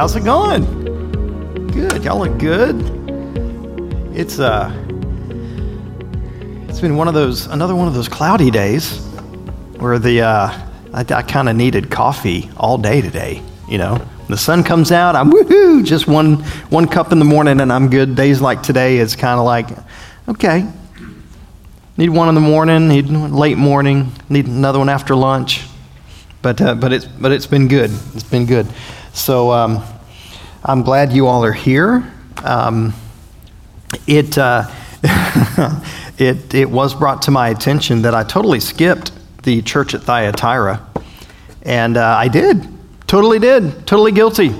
How's it going? Good. Y'all look good. It's been another one of those cloudy days where I kind of needed coffee all day today. You know, when the sun comes out, I'm woohoo, just one cup in the morning and I'm good. Days like today, it's kind of like, okay, need one in the morning, need one late morning, need another one after lunch. But it's been good. It's been good. So I'm glad you all are here. It was brought to my attention that I totally skipped the church at Thyatira, and I did, totally guilty.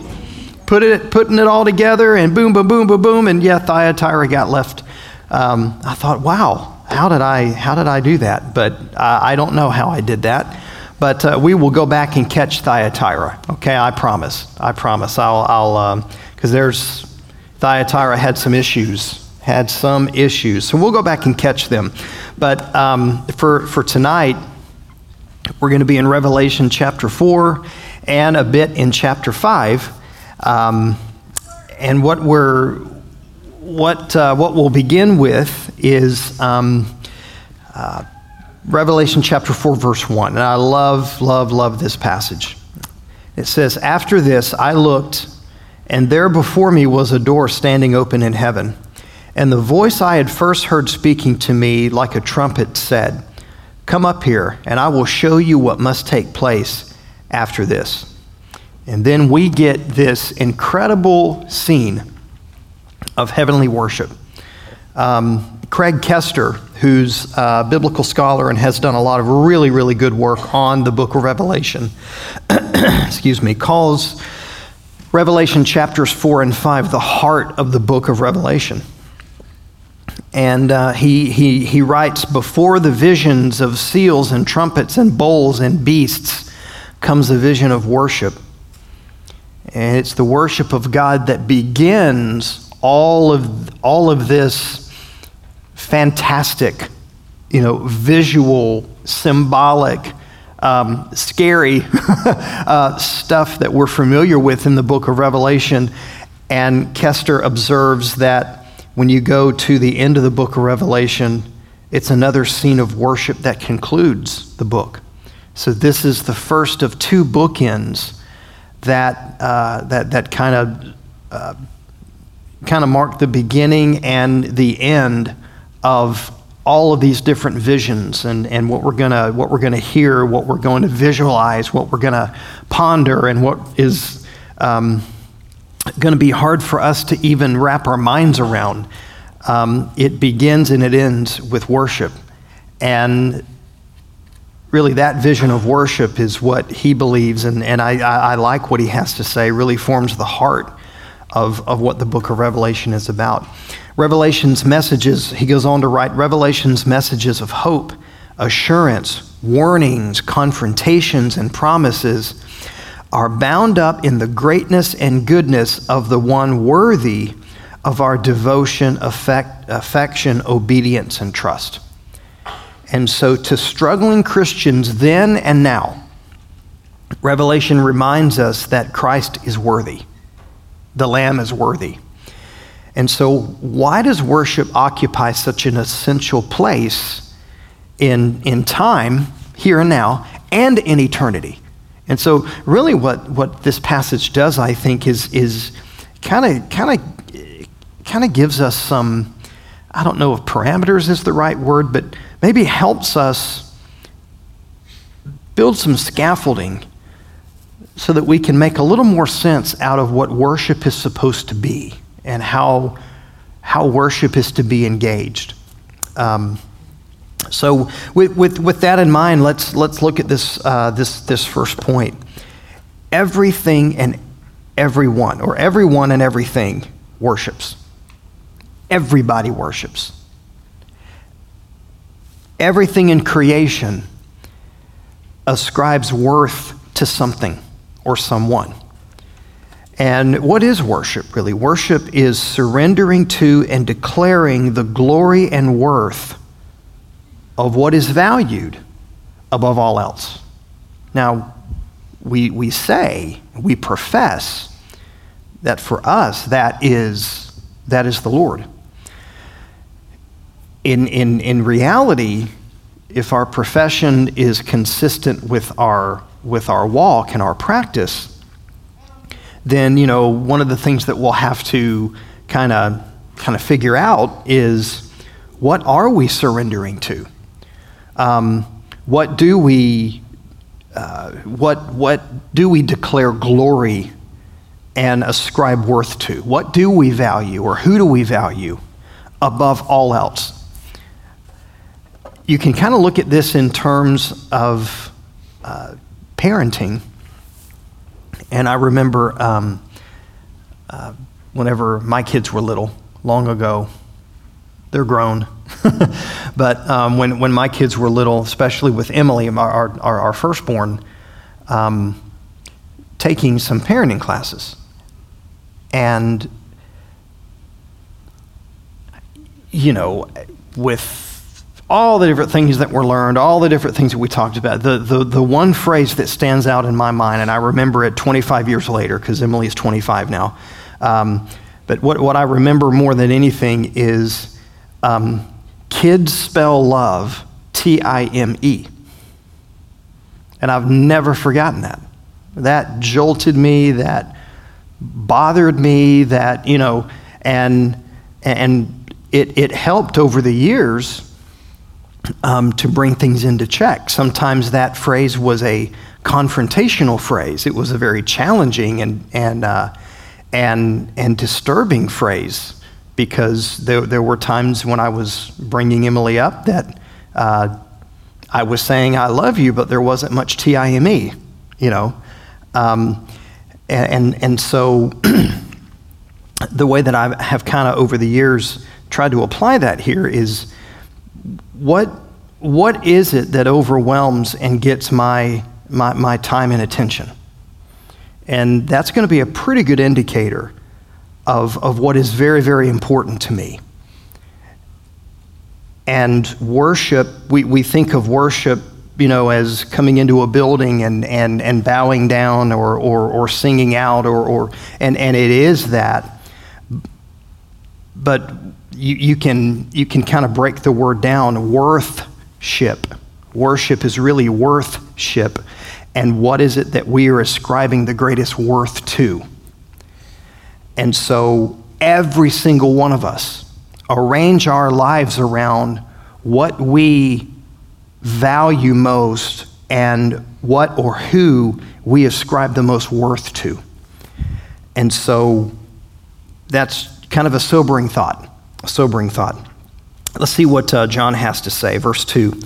Putting it all together, and boom, and yeah, Thyatira got left. I thought, wow, how did I do that? But I don't know how I did that. But we will go back and catch Thyatira. Okay, I promise. I'll because Thyatira had some issues. So we'll go back and catch them. But for tonight, we're going to be in Revelation chapter 4 and a bit in chapter 5. And what we'll begin with is Revelation chapter 4, verse 1. And I love this passage. It says, "After this I looked, and there before me was a door standing open in heaven. And the voice I had first heard speaking to me like a trumpet said, 'Come up here, and I will show you what must take place after this.'" And then we get this incredible scene of heavenly worship. Craig Kester, who's a biblical scholar and has done a lot of really, really good work on the book of Revelation, calls Revelation chapters 4 and 5 the heart of the book of Revelation. And he writes, "Before the visions of seals and trumpets and bowls and beasts comes a vision of worship." And it's the worship of God that begins all of this fantastic, visual, symbolic, scary stuff that we're familiar with in the book of Revelation. And Kester observes that when you go to the end of the book of Revelation, it's another scene of worship that concludes the book. So this is the first of two bookends that kind of mark the beginning and the end of all of these different visions and what we're gonna hear, what we're going to visualize, what we're gonna ponder, and what is going to be hard for us to even wrap our minds around. It begins and it ends with worship. And really that vision of worship is what he believes, and I like what he has to say, really forms the heart of what the book of Revelation is about. Revelation's messages, he goes on to write, Revelation's messages of hope, assurance, warnings, confrontations, and promises are bound up in the greatness and goodness of the one worthy of our devotion, affection, obedience, and trust. And so to struggling Christians then and now, Revelation reminds us that Christ is worthy. The Lamb is worthy. And so why does worship occupy such an essential place in time, here and now, and in eternity? And so really what this passage does, I think, is kind of gives us some, I don't know if parameters is the right word, but maybe helps us build some scaffolding so that we can make a little more sense out of what worship is supposed to be and how worship is to be engaged. So with that in mind, let's look at this first point. Everything and everyone, or everyone and everything, worships. Everybody worships. Everything in creation ascribes worth to something or someone. And what is worship, really? Worship is surrendering to and declaring the glory and worth of what is valued above all else. Now, we say, we profess that for us, that is the Lord. In reality, if our profession is consistent with our walk and our practice, then, you know, one of the things that we'll have to kind of figure out is, what are we surrendering to? What do we declare glory and ascribe worth to? What do we value, or who do we value above all else? You can kind of look at this in terms of parenting. And I remember whenever my kids were little, long ago, they're grown. But when my kids were little, especially with Emily, our firstborn, taking some parenting classes. And, you know, with all the different things that were learned, all the different things that we talked about, the one phrase that stands out in my mind, and I remember it 25 years later, because Emily is 25 now, but what I remember more than anything is, kids spell love T-I-M-E. And I've never forgotten that. That jolted me, that bothered me, that, you know, and it helped over the years to bring things into check. Sometimes that phrase was a confrontational phrase. It was a very challenging and disturbing phrase, because there were times when I was bringing Emily up that I was saying I love you, but there wasn't much T-I-M-E, you know. And so the way that I have kind of over the years tried to apply that here is, what is it that overwhelms and gets my time and attention? And that's going to be a pretty good indicator of what is very, very important to me. And worship, we think of worship, you know, as coming into a building and bowing down or singing out and it is that. But you can kind of break the word down. Worship is really worth-ship. And what is it that we are ascribing the greatest worth to? And so every single one of us arrange our lives around what we value most and what or who we ascribe the most worth to. And so that's kind of a sobering thought. Let's see what John has to say. Verse 2.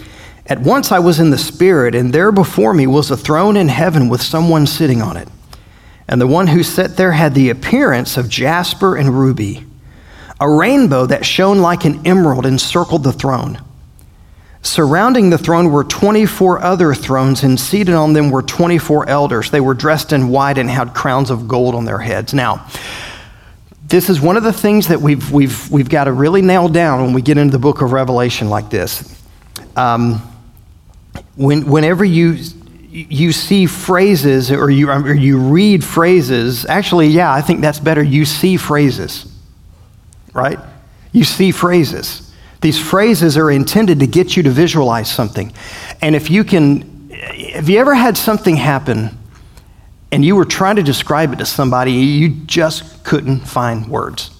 At once I was in the Spirit, and there before me was a throne in heaven with someone sitting on it. And the one who sat there had the appearance of jasper and ruby. A rainbow that shone like an emerald encircled the throne. Surrounding the throne were 24 other thrones, and seated on them were 24 elders. They were dressed in white and had crowns of gold on their heads. Now, this is one of the things that we've got to really nail down when we get into the book of Revelation like this. Whenever you see phrases or you read phrases, actually, yeah, I think that's better. You see phrases, right? You see phrases. These phrases are intended to get you to visualize something. And have you ever had something happen and you were trying to describe it to somebody, you just couldn't find words?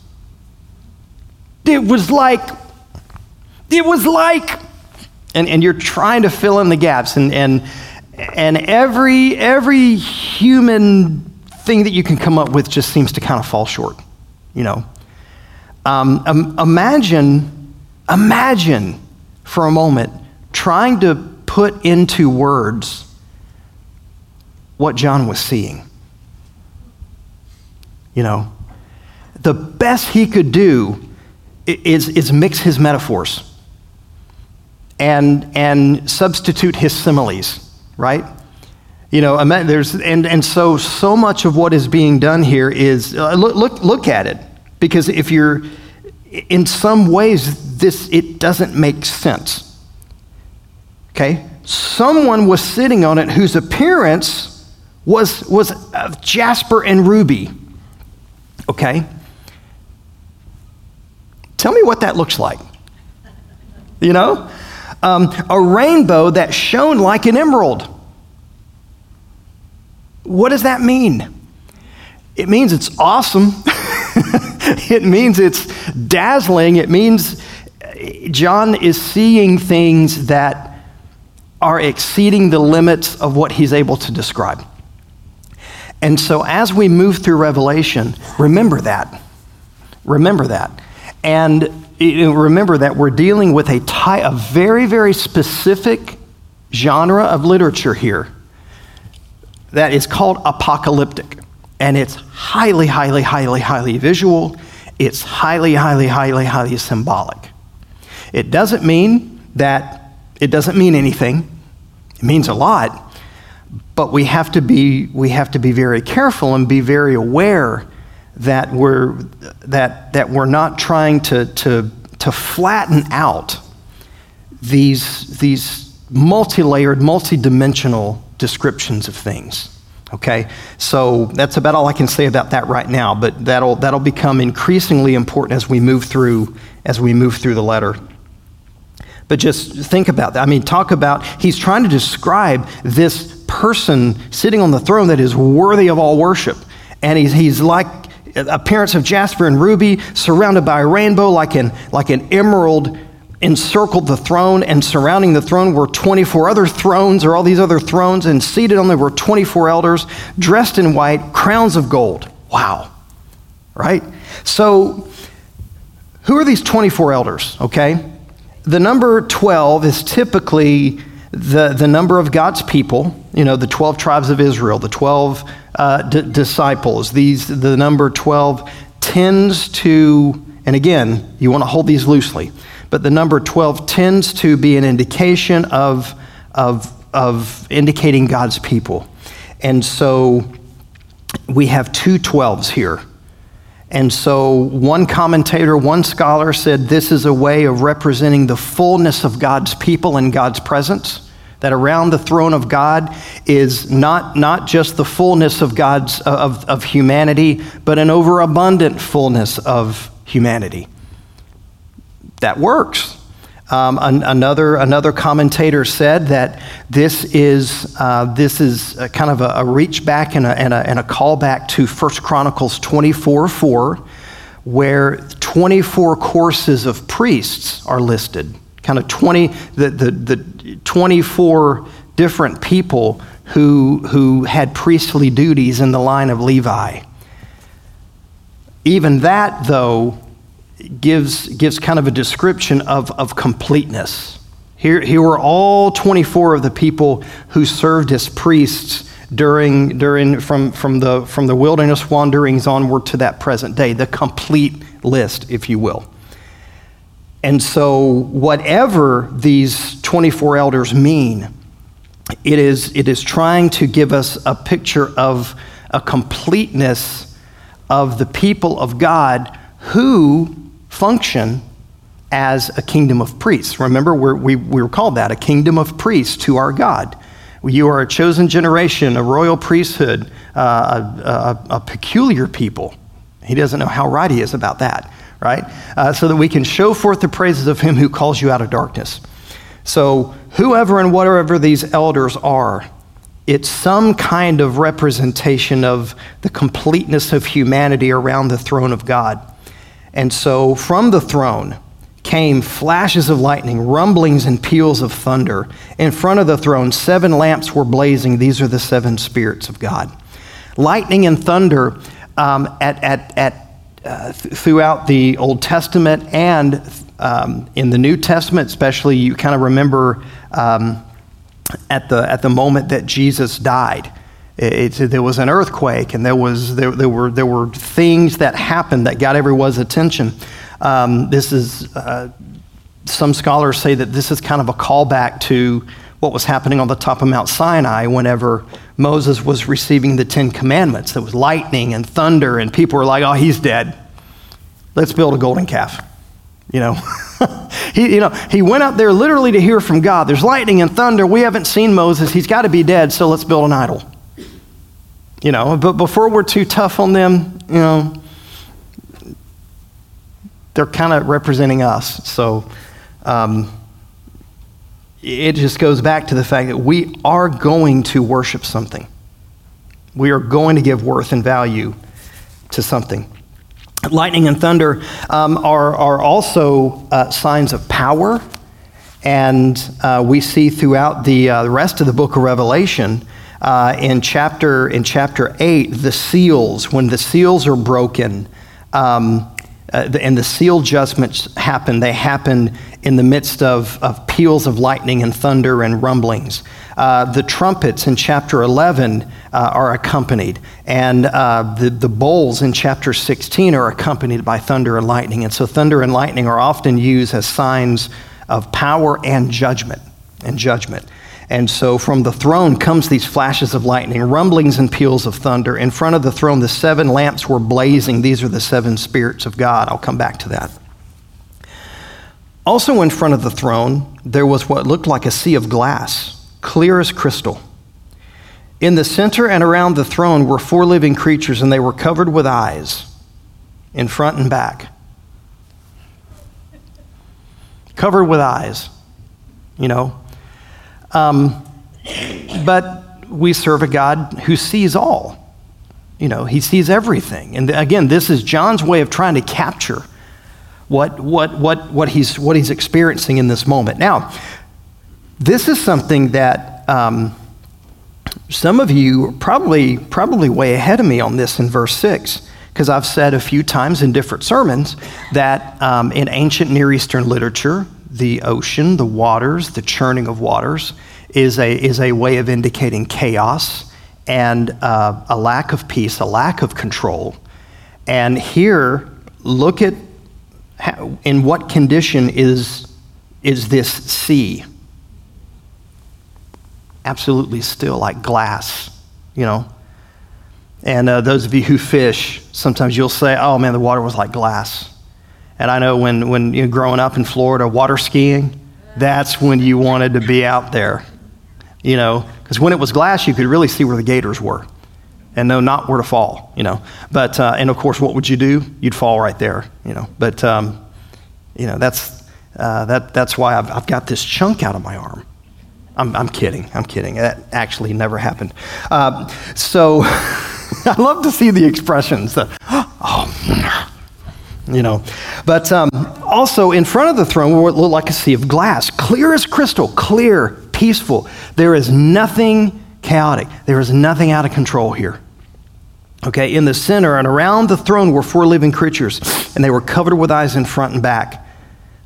It was like, and you're trying to fill in the gaps, and every human thing that you can come up with just seems to kind of fall short, you know. Imagine for a moment trying to put into words what John was seeing. You know, the best he could do is mix his metaphors and substitute his similes, right? You know, so much of what is being done here is look at it, because if you're in some ways it doesn't make sense. Okay? Someone was sitting on it whose appearance was of jasper and ruby. Okay? Tell me what that looks like. You know? A rainbow that shone like an emerald. What does that mean? It means it's awesome. It means it's dazzling. It means John is seeing things that are exceeding the limits of what he's able to describe. And so as we move through Revelation, remember that. Remember that. And remember that we're dealing with a very, very specific genre of literature here that is called apocalyptic. And it's highly, highly, highly, highly visual. It's highly, highly, highly, highly symbolic. It doesn't mean anything. It means a lot, but we have to be very careful and be very aware that we're not trying to flatten out these multi-layered, multi-dimensional descriptions of things. Okay, so that's about all I can say about that right now, but that'll become increasingly important as we move through the letter. But just think about that. I mean, talk about, he's trying to describe this person sitting on the throne that is worthy of all worship. And he's like appearance of jasper and ruby, surrounded by a rainbow, like an emerald encircled the throne, and surrounding the throne were 24 other thrones, or all these other thrones, and seated on them were 24 elders, dressed in white, crowns of gold. Wow, right? So who are these 24 elders, okay? The number 12 is typically the number of God's people, you know, the 12 tribes of Israel, the 12 disciples. The number 12 tends to, and again, you want to hold these loosely, but the number 12 tends to be an indication of indicating God's people. And so we have two 12s here. And so one commentator, one scholar said this is a way of representing the fullness of God's people and God's presence, that around the throne of God is not just the fullness of God's of humanity, but an overabundant fullness of humanity. That works. Another commentator said that this is a kind of a reach back and a call back to First Chronicles 24:4, where 24 courses of priests are listed. Kind of 20 the 24 different people who had priestly duties in the line of Levi. Even that though gives kind of a description of completeness. Here were all 24 of the people who served as priests from the wilderness wanderings onward to that present day, the complete list, if you will. And so whatever these 24 elders mean, it is trying to give us a picture of a completeness of the people of God who function as a kingdom of priests. Remember, we were called that, a kingdom of priests to our God. You are a chosen generation, a royal priesthood, a peculiar people. He doesn't know how right he is about that, right? So that we can show forth the praises of him who calls you out of darkness. So whoever and whatever these elders are, it's some kind of representation of the completeness of humanity around the throne of God. And so from the throne came flashes of lightning, rumblings and peals of thunder. In front of the throne, 7 lamps were blazing. These are the 7 spirits of God. Lightning and thunder throughout the Old Testament and in the New Testament, especially, you kind of remember at the moment that Jesus died. There was an earthquake, and there were things that happened that got everyone's attention. This is some scholars say that this is kind of a callback to what was happening on the top of Mount Sinai whenever Moses was receiving the 10 Commandments. There was lightning and thunder, and people were like, "Oh, he's dead. Let's build a golden calf." You know, he went out there literally to hear from God. There's lightning and thunder. We haven't seen Moses. He's got to be dead. So let's build an idol. You know, but before we're too tough on them, you know, they're kind of representing us. So it just goes back to the fact that we are going to worship something. We are going to give worth and value to something. Lightning and thunder are also signs of power. And we see throughout the rest of the book of Revelation, in chapter 8, the seals, when the seals are broken, and the seal judgments happen, they happen in the midst of peals of lightning and thunder and rumblings. The trumpets in chapter 11 are accompanied, and the bowls in chapter 16 are accompanied by thunder and lightning. And so thunder and lightning are often used as signs of power and judgment. And so from the throne comes these flashes of lightning, rumblings and peals of thunder. In front of the throne, the seven lamps were blazing. These are the seven spirits of God. I'll come back to that. Also in front of the throne, there was what looked like a sea of glass, clear as crystal. In the center and around the throne were four living creatures, and they were covered with eyes in front and back. Covered with eyes, you know. But we serve a God who sees all. You know, he sees everything. And again, this is John's way of trying to capture what he's experiencing in this moment. Now, this is something that some of you are probably way ahead of me on this in verse 6. Because I've said a few times in different sermons that in ancient Near Eastern literature, the ocean, the waters, the churning of waters is a way of indicating chaos and a lack of peace, a lack of control. And here, look at how, in what condition is this sea? Absolutely still, like glass, you know. And those of you who fish, sometimes you'll say, oh man, the water was like glass. And I know when you're growing up in Florida, water skiing, that's when you wanted to be out there, you know, because when it was glass, you could really see where the gators were and know not where to fall, you know. But, and of course, what would you do? You'd fall right there, you know. But, you know, that's why I've got this chunk out of my arm. I'm kidding. That actually never happened. So I love to see the expressions. Oh, you know. But also in front of the throne, what looked like a sea of glass, clear as crystal, clear, peaceful. There is nothing chaotic. There is nothing out of control here. Okay, in the center and around the throne were four living creatures, and they were covered with eyes in front and back.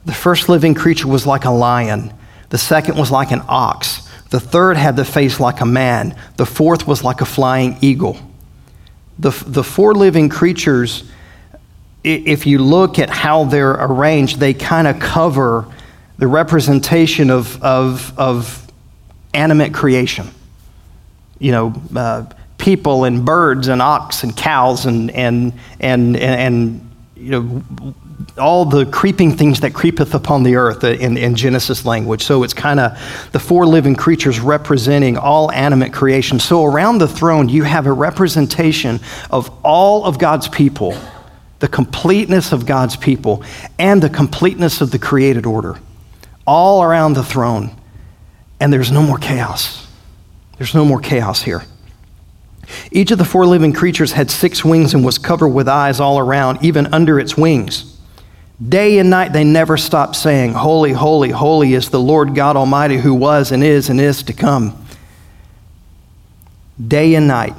The first living creature was like a lion. The second was like an ox. The third had the face like a man. The fourth was like a flying eagle. The four living creatures, if you look at how they're arranged, they kind of cover the representation of animate creation. You know, people and birds and ox and cows and you know, all the creeping things that creepeth upon the earth in Genesis language. So it's kind of the four living creatures representing all animate creation. So around the throne, you have a representation of all of God's people, the completeness of God's people, and the completeness of the created order, all around the throne. And there's no more chaos. There's no more chaos here. Each of the four living creatures had six wings and was covered with eyes all around, even under its wings. Day and night they never stopped saying, "Holy, holy, holy is the Lord God Almighty, who was and is to come." Day and night.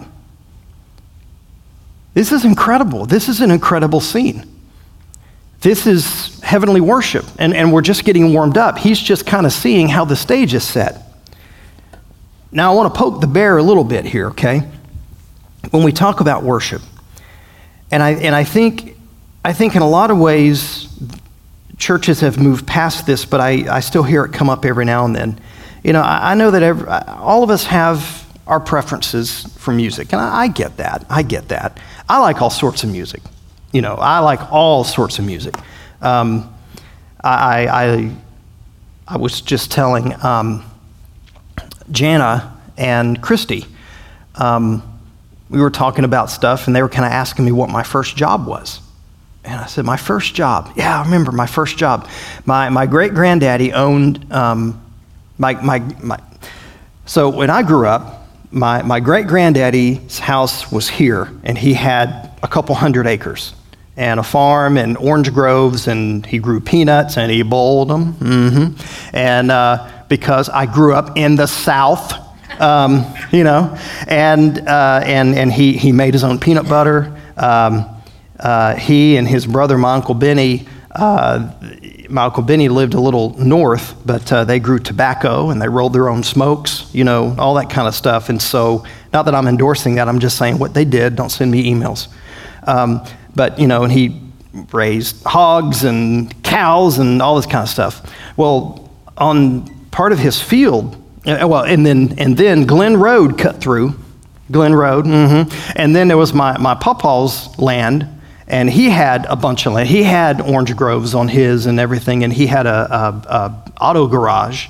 This is incredible. This is an incredible scene. This is heavenly worship, and we're just getting warmed up. He's just kind of seeing how the stage is set. Now I want to poke the bear a little bit here, okay? When we talk about worship, and I think in a lot of ways churches have moved past this, but I still hear it come up every now and then. You know, I know that all of us have our preferences for music, and I get that. I like all sorts of music. You know, I like all sorts of music. I was just telling Jana and Christy. We were talking about stuff, and they were kind of asking me what my first job was. And I said, my first job. Yeah, I remember my first job. My great-granddaddy owned, so when I grew up, my great-granddaddy's house was here, and he had a couple hundred acres and a farm and orange groves, and he grew peanuts and he boiled them. Mm-hmm. And because I grew up in the South, and he made his own peanut butter. He and his brother, my Uncle Benny lived a little north, but they grew tobacco and they rolled their own smokes, you know, all that kind of stuff. And so, not that I'm endorsing that, I'm just saying what they did. Don't send me emails. But, you know, and he raised hogs and cows and all this kind of stuff. Well, on part of his field, and then Glen Road cut through. Glen Road, mm-hmm. And then there was my pawpaw's land, and he had a bunch of land. He had orange groves on his and everything, and he had a auto garage,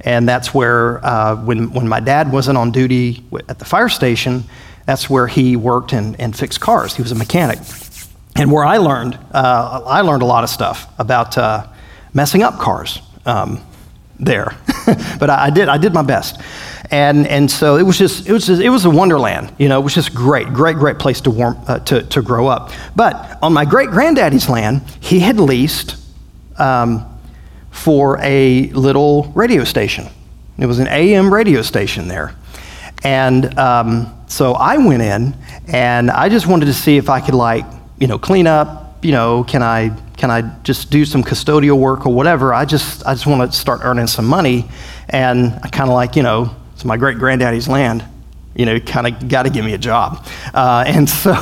and that's where when my dad wasn't on duty at the fire station, that's where he worked and fixed cars. He was a mechanic, and where I learned a lot of stuff about messing up cars there, but I did my best. And so it was a wonderland, you know. It was just great place to grow up. But on my great granddaddy's land, he had leased for a little radio station. It was an AM radio station there, and so I went in and I just wanted to see if I could, like, you know, clean up, you know, can I just do some custodial work or whatever. I just want to start earning some money, and I kind of, like, you know. My great granddaddy's land, you know, kind of got to give me a job, and so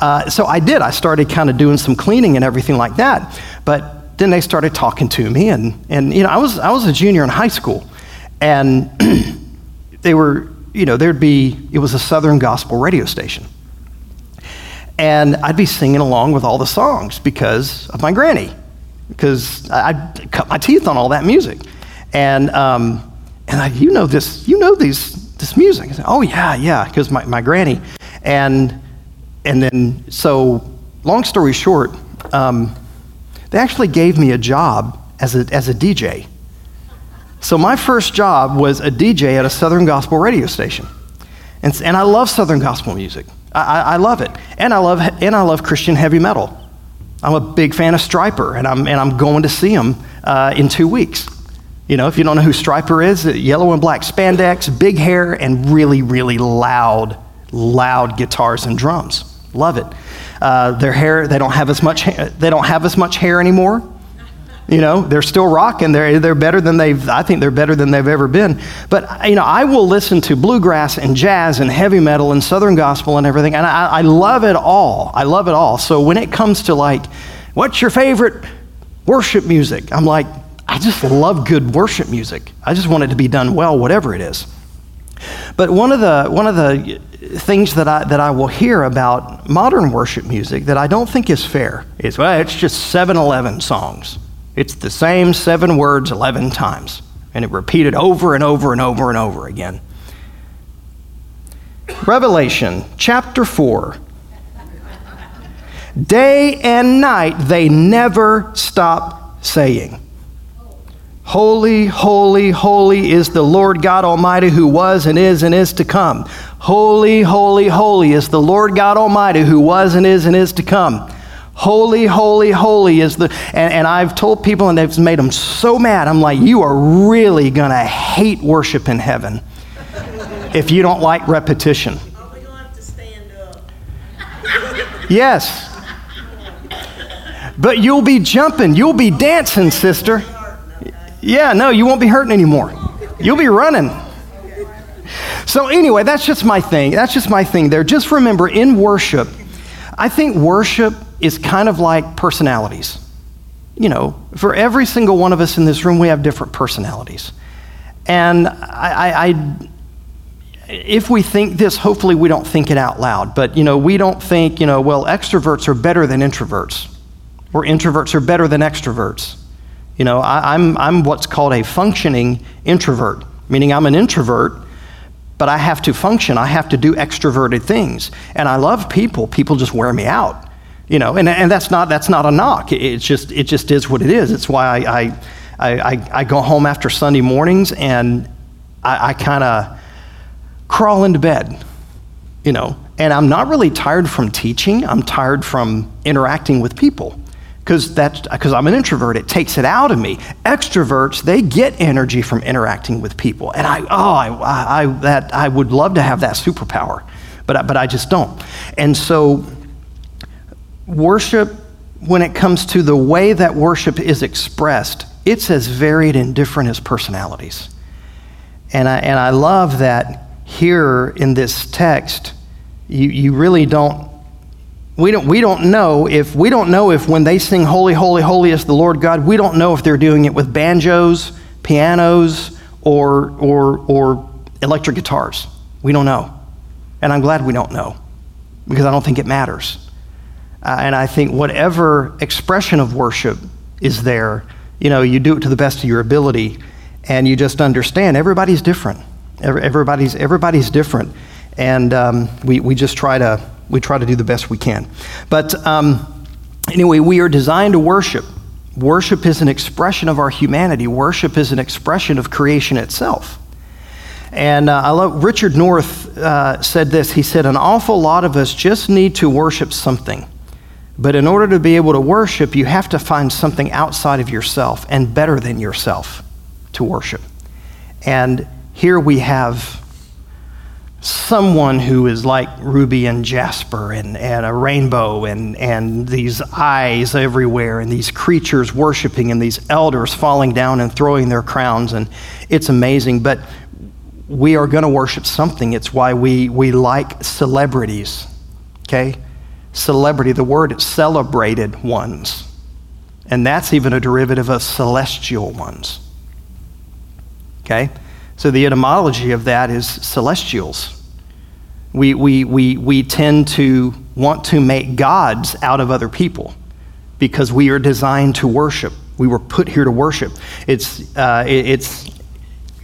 I did. I started kind of doing some cleaning and everything like that. But then they started talking to me, and you know, I was a junior in high school, and they were, you know, it was a Southern gospel radio station, and I'd be singing along with all the songs because of my granny, because I cut my teeth on all that music, and. And I, you know this music. I said, oh yeah, because my granny. And then, so long story short, they actually gave me a job as a DJ. So my first job was a DJ at a Southern gospel radio station, and I love Southern gospel music. I love it, and I love Christian heavy metal. I'm a big fan of Stryper, and I'm going to see him in 2 weeks. You know, if you don't know who Stryper is, yellow and black spandex, big hair, and really, really loud guitars and drums. Love it. Their hair—they don't have as much. They don't have as much hair anymore. You know, they're still rocking. They're better than they've. I think they're better than they've ever been. But you know, I will listen to bluegrass and jazz and heavy metal and Southern gospel and everything, and I love it all. I love it all. So when it comes to, like, what's your favorite worship music? I'm like, I just love good worship music. I just want it to be done well, whatever it is. But one of the things that I will hear about modern worship music that I don't think is fair is, well, it's just 7-11 songs. It's the same 7 words 11 times, and it repeated over and over and over and over again. Revelation chapter 4. Day and night they never stop saying, holy, holy, holy is the Lord God Almighty, who was and is to come. Holy, holy, holy is the Lord God Almighty, who was and is to come. Holy, holy, holy is the... And I've told people, and they've made them so mad. I'm like, you are really going to hate worship in heaven if you don't like repetition. Are we going to have to stand up? Yes. But you'll be jumping. You'll be dancing, sister. Yeah, no, you won't be hurting anymore. You'll be running. So anyway, that's just my thing. That's just my thing there. Just remember, in worship, I think worship is kind of like personalities. You know, for every single one of us in this room, we have different personalities. And if we think this, hopefully we don't think it out loud. But, you know, we don't think, you know, well, extroverts are better than introverts, or introverts are better than extroverts. You know, I'm what's called a functioning introvert, meaning I'm an introvert, but I have to function. I have to do extroverted things. And I love people. People just wear me out. You know, and that's not a knock. It just is what it is. It's why I go home after Sunday mornings and I kind of crawl into bed, you know. And I'm not really tired from teaching. I'm tired from interacting with people because I'm an introvert. It takes it out of me. Extroverts, they get energy from interacting with people. And I would love to have that superpower, but I just don't. And so worship, when it comes to the way that worship is expressed, it's as varied and different as personalities. And I love that here in this text, we don't know if when they sing holy, holy, holy is the Lord God, we don't know if they're doing it with banjos, pianos, or electric guitars. We don't know. And I'm glad we don't know, because I don't think it matters. And I think whatever expression of worship is there, you know, you do it to the best of your ability, and you just understand everybody's different. Everybody's different, and we try to do the best we can. But anyway, we are designed to worship. Worship is an expression of our humanity. Worship is an expression of creation itself. And I love Richard North said this. He said, "An awful lot of us just need to worship something. But in order to be able to worship, you have to find something outside of yourself and better than yourself to worship." And here we have someone who is like ruby and jasper and a rainbow and these eyes everywhere and these creatures worshiping and these elders falling down and throwing their crowns. And it's amazing, but we are going to worship something. It's why we like celebrities, okay? Celebrity, the word is celebrated ones. And that's even a derivative of celestial ones. Okay? So the etymology of that is celestials. We tend to want to make gods out of other people because we are designed to worship. We were put here to worship. It's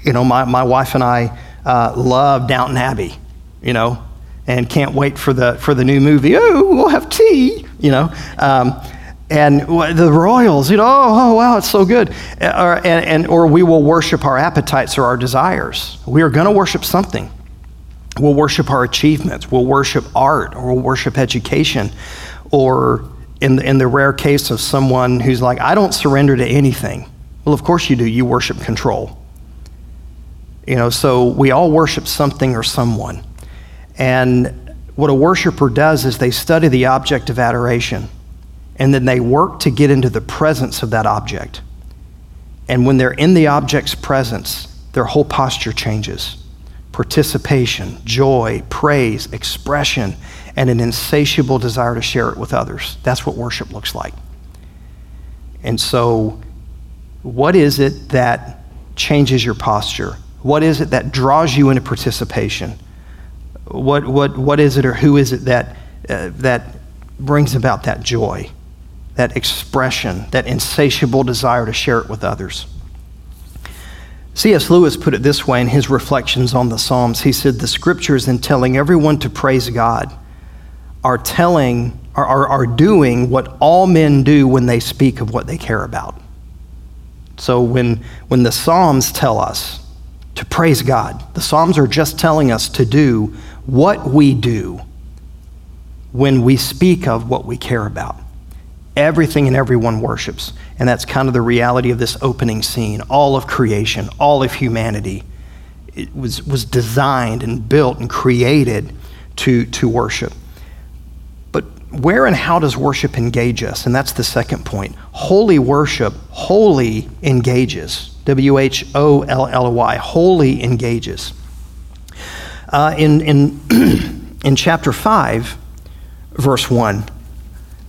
you know, my wife and I love Downton Abbey, you know, and can't wait for the new movie. Oh, we'll have tea, you know. And the royals, you know, oh, wow, it's so good. Or we will worship our appetites or our desires. We are going to worship something. We'll worship our achievements. We'll worship art, or we'll worship education. Or in the rare case of someone who's like, I don't surrender to anything. Well, of course you do. You worship control. You know, so we all worship something or someone. And what a worshiper does is they study the object of adoration, and then they work to get into the presence of that object. And when they're in the object's presence, their whole posture changes. Participation, joy, praise, expression, and an insatiable desire to share it with others. That's what worship looks like. And so, what is it that changes your posture? What is it that draws you into participation? What is it, or who is it that brings about that joy, that expression, that insatiable desire to share it with others? C.S. Lewis put it this way in his reflections on the Psalms. He said, "The scriptures, in telling everyone to praise God, are doing what all men do when they speak of what they care about." So when the Psalms tell us to praise God, the Psalms are just telling us to do what we do when we speak of what we care about. Everything and everyone worships. And that's kind of the reality of this opening scene. All of creation, all of humanity, it was designed and built and created to worship. But where and how does worship engage us? And that's the second point. Holy worship wholly engages. W-H-O-L-L-Y, wholly engages. In chapter 5, verse 1,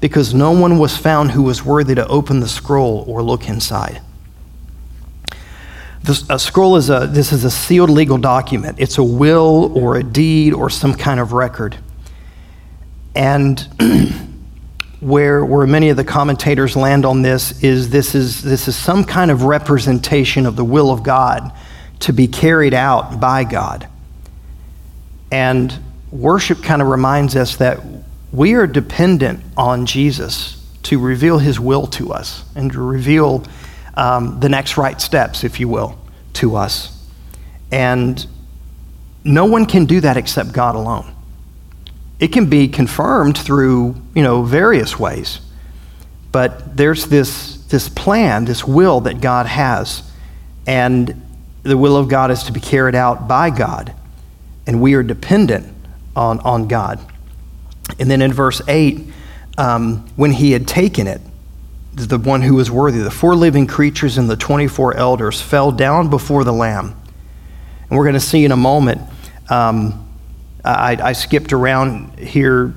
because no one was found who was worthy to open the scroll or look inside. A scroll is a sealed legal document. It's a will or a deed or some kind of record. And where many of the commentators land on this is some kind of representation of the will of God to be carried out by God. And worship kind of reminds us that we are dependent on Jesus to reveal his will to us and to reveal the next right steps, if you will, to us. And no one can do that except God alone. It can be confirmed through, various ways, but there's this plan, this will that God has, and the will of God is to be carried out by God, and we are dependent on God. And then in verse 8, when he had taken it, the one who was worthy, the four living creatures and the 24 elders fell down before the Lamb. And we're going to see in a moment, I skipped around here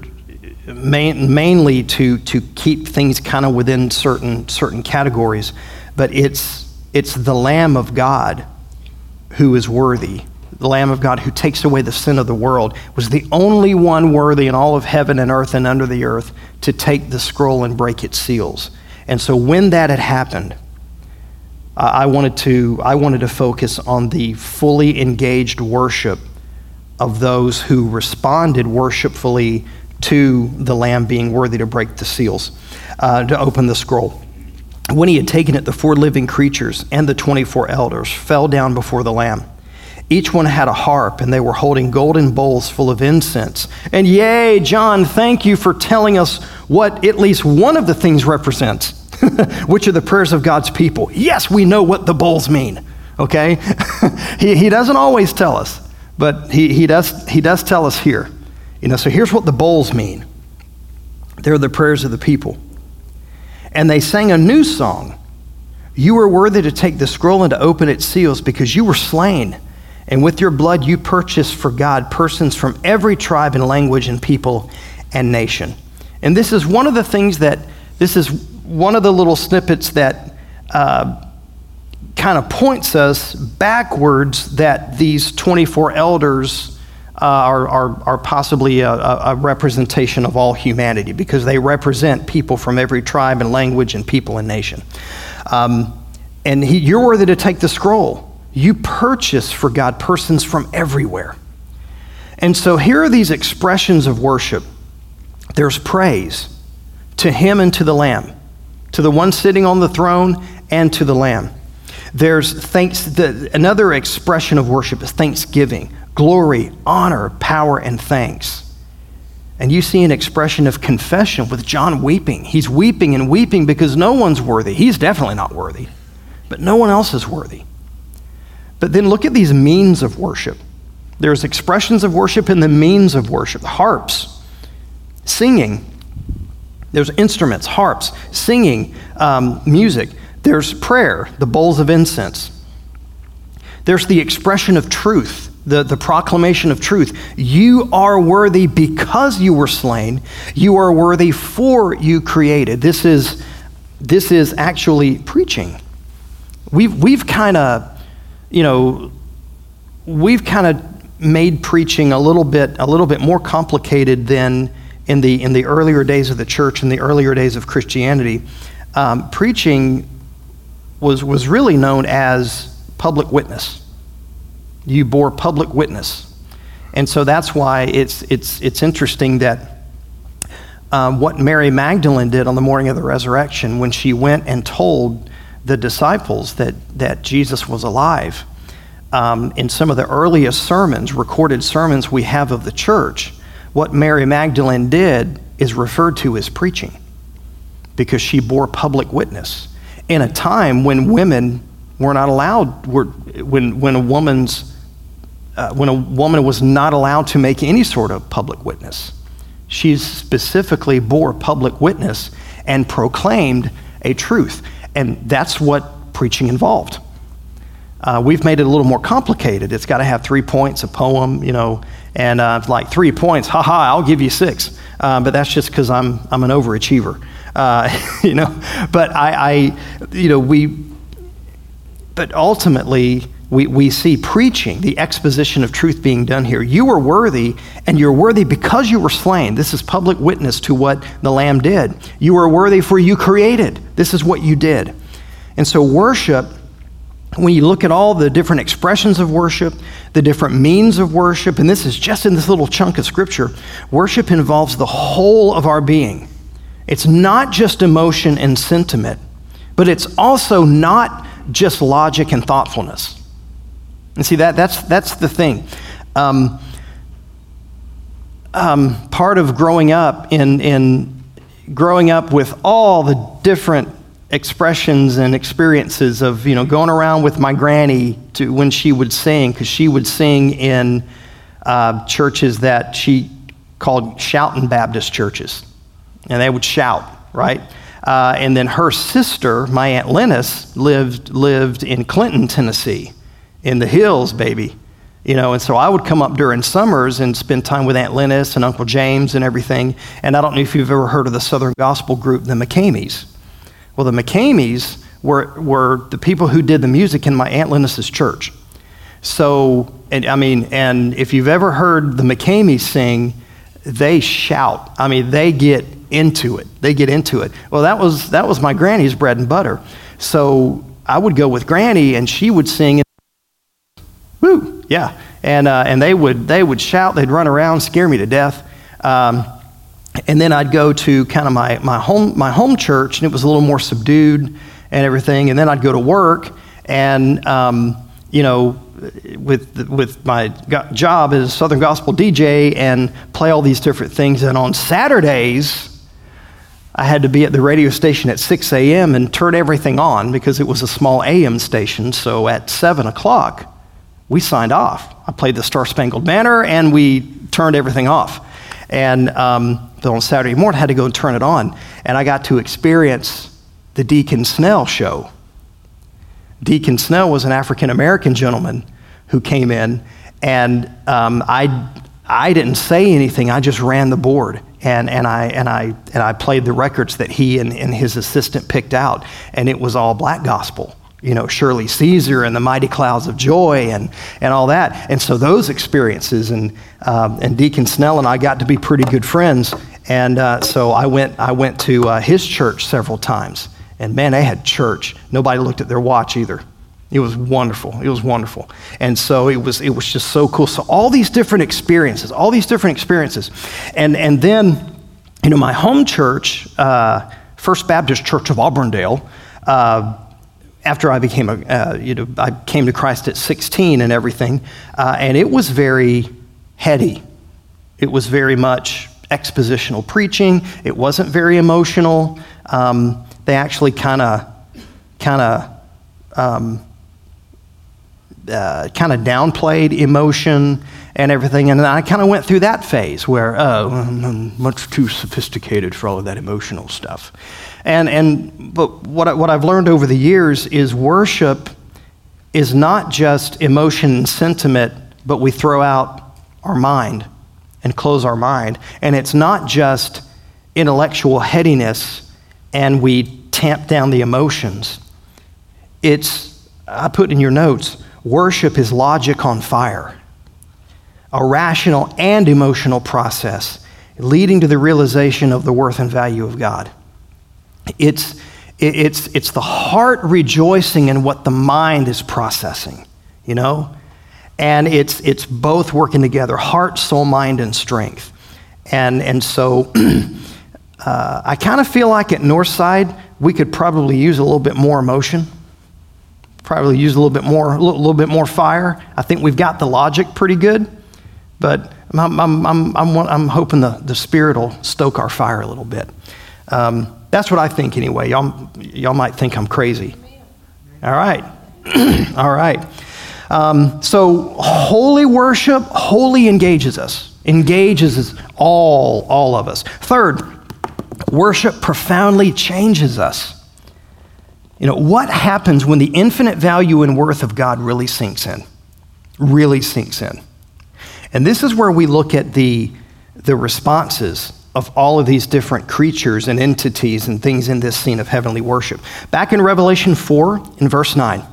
mainly to keep things kind of within certain categories, but it's the Lamb of God who is worthy. The Lamb of God who takes away the sin of the world was the only one worthy in all of heaven and earth and under the earth to take the scroll and break its seals. And so when that had happened, I wanted to focus on the fully engaged worship of those who responded worshipfully to the Lamb being worthy to break the seals, to open the scroll. When he had taken it, the four living creatures and the 24 elders fell down before the Lamb. Each one had a harp, and they were holding golden bowls full of incense. And yay, John, thank you for telling us what at least one of the things represents, which are the prayers of God's people. Yes, we know what the bowls mean, okay? He doesn't always tell us, but he does tell us here. So here's what the bowls mean. They're the prayers of the people. And they sang a new song. You were worthy to take the scroll and to open its seals because you were slain. And with your blood you purchased for God persons from every tribe and language and people and nation. And this is one of the things little snippets that kind of points us backwards, that these 24 elders are possibly a representation of all humanity, because they represent people from every tribe and language and people and nation. You're worthy to take the scroll. You purchase for God persons from everywhere. And so here are these expressions of worship. There's praise to him and to the Lamb, to the one sitting on the throne and to the Lamb. There's thanks. Another expression of worship is thanksgiving, glory, honor, power, and thanks. And you see an expression of confession with John weeping. He's weeping and weeping because no one's worthy. He's definitely not worthy, but no one else is worthy. But then look at these means of worship. There's expressions of worship and the means of worship. Harps, singing. There's instruments, harps, singing, music. There's prayer, the bowls of incense. There's the expression of truth, the proclamation of truth. You are worthy because you were slain. You are worthy for you created. This is actually preaching. We've kind of made preaching a little bit more complicated than in the earlier days of the church, in the earlier days of Christianity. Preaching was really known as public witness. You bore public witness, and so that's why it's interesting that what Mary Magdalene did on the morning of the resurrection, when she went and told the disciples that Jesus was alive. In some of the earliest recorded sermons we have of the church, what Mary Magdalene did is referred to as preaching, because she bore public witness in a time when women were not allowed, when a woman was not allowed to make any sort of public witness. She specifically bore public witness and proclaimed a truth. And that's what preaching involved. We've made it a little more complicated. It's got to have 3 points, a poem, you know, and like 3 points, haha, I'll give you 6. But that's just because I'm an overachiever, you know. But but ultimately we see preaching, the exposition of truth being done here. You were worthy, and you're worthy because you were slain. This is public witness to what the Lamb did. You were worthy for you created. This is what you did. And so worship, when you look at all the different expressions of worship, the different means of worship, and this is just in this little chunk of Scripture, worship involves the whole of our being. It's not just emotion and sentiment, but it's also not just logic and thoughtfulness. And see, that's the thing. Part of growing up in growing up with all the different expressions and experiences of, you know, going around with my granny to when she would sing, because she would sing in churches that she called shouting Baptist churches, and they would shout, right? And then her sister, my Aunt Lennis, lived in Clinton, Tennessee, in the hills, baby, you know. And so I would come up during summers and spend time with Aunt Lennis and Uncle James and everything. And I don't know if you've ever heard of the Southern Gospel group, the McKameys. Well, the McKameys were the people who did the music in my Aunt Lennis's church. So, and if you've ever heard the McKameys sing, they shout. I mean, they get into it. They get into it. Well, that was my granny's bread and butter. So I would go with Granny, and she would sing. Woo, yeah, and they would shout. They'd run around, scare me to death. And then I'd go to kind of my home church, and it was a little more subdued and everything. And then I'd go to work, and you know, with my job as Southern Gospel DJ, and play all these different things. And on Saturdays, I had to be at the radio station at 6 a.m. and turn everything on, because it was a small AM station. So at 7 o'clock. We signed off. I played the Star Spangled Banner, and we turned everything off. And so on Saturday morning, I had to go and turn it on. And I got to experience the Deacon Snell show. Deacon Snell was an African-American gentleman who came in, and I didn't say anything. I just ran the board, and I played the records that he and his assistant picked out, and it was all black gospel. You know, Shirley Caesar and the Mighty Clouds of Joy and all that. And so those experiences, and Deacon Snell and I got to be pretty good friends. And so I went to his church several times. And man, they had church. Nobody looked at their watch either. It was wonderful. It was wonderful. And so it was just so cool. So all these different experiences. And then, you know, my home church, First Baptist Church of Auburndale, after I became I came to Christ at 16 and everything, and it was very heady. It was very much expositional preaching. It wasn't very emotional. They actually kind of downplayed emotion and everything. And I kind of went through that phase where, oh, I'm much too sophisticated for all of that emotional stuff. But what I've learned over the years is worship is not just emotion and sentiment, but we throw out our mind and close our mind. And it's not just intellectual headiness and we tamp down the emotions. It's, I put in your notes, worship is logic on fire, a rational and emotional process leading to the realization of the worth and value of God. It's the heart rejoicing in what the mind is processing, you know? And it's both working together, heart, soul, mind, and strength. And so I kind of feel like at Northside, we could probably use a little bit more emotion, probably use a little bit more fire. I think we've got the logic pretty good, but I'm hoping the Spirit will stoke our fire a little bit. That's what I think anyway. Y'all might think I'm crazy. All right. All right. So holy worship wholly engages us. Engages all of us. Third, worship profoundly changes us. You know, what happens when the infinite value and worth of God really sinks in? Really sinks in. And this is where we look at the responses of all of these different creatures and entities and things in this scene of heavenly worship. Back in Revelation 4, in verse 9,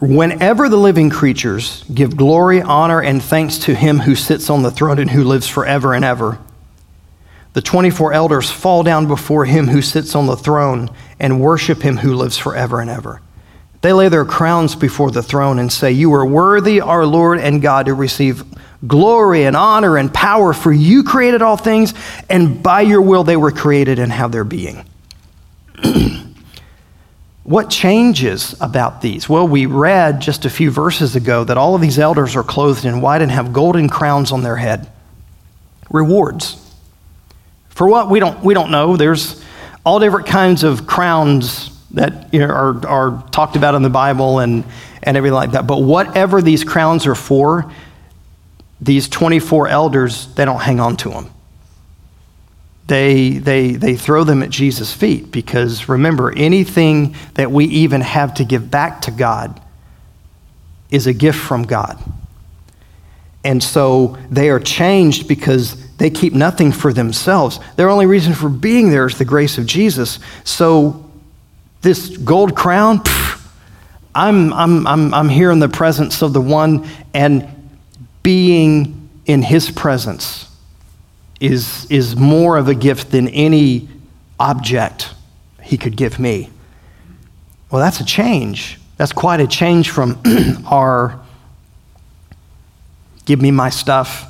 whenever the living creatures give glory, honor, and thanks to him who sits on the throne and who lives forever and ever, the 24 elders fall down before him who sits on the throne and worship him who lives forever and ever. They lay their crowns before the throne and say, "You are worthy, our Lord and God, to receive glory and honor and power, for you created all things, and by your will they were created and have their being." What changes about these? Well, we read just a few verses ago that all of these elders are clothed in white and have golden crowns on their head. Rewards. For what? We don't know. There's all different kinds of crowns that are talked about in the Bible and everything like that. But whatever these crowns are for, these 24 elders, they don't hang on to them. They throw them at Jesus' feet, because remember, anything that we even have to give back to God is a gift from God. And so they are changed because they keep nothing for themselves. Their only reason for being there is the grace of Jesus. So this gold crown, I'm here in the presence of the one, and being in his presence is more of a gift than any object he could give me. Well, that's a change. That's quite a change from our give me my stuff,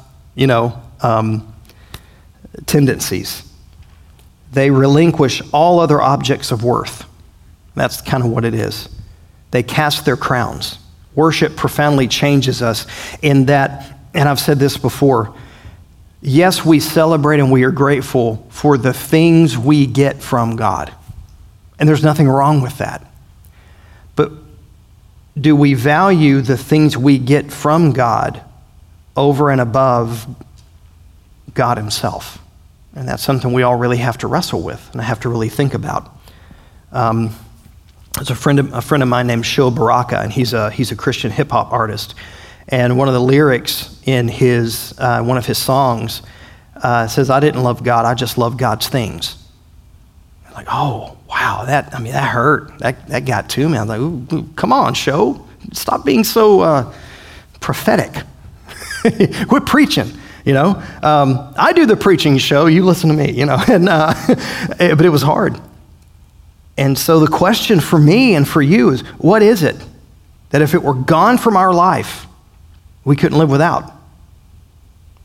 tendencies. They relinquish all other objects of worth. That's kind of what it is. They cast their crowns. Worship profoundly changes us in that, and I've said this before, yes, we celebrate and we are grateful for the things we get from God. And there's nothing wrong with that. But do we value the things we get from God over and above God himself? And that's something we all really have to wrestle with and have to really think about. There's a friend of mine named Sho Baraka, and he's a Christian hip hop artist. And one of the lyrics in his one of his songs says, "I didn't love God, I just love God's things." I'm like, oh wow, that hurt. That got to me. I was like, ooh, come on, Sho, stop being so prophetic. Quit preaching. I do the preaching, Sho. You listen to me. But it was hard. And so the question for me and for you is, what is it that if it were gone from our life, we couldn't live without?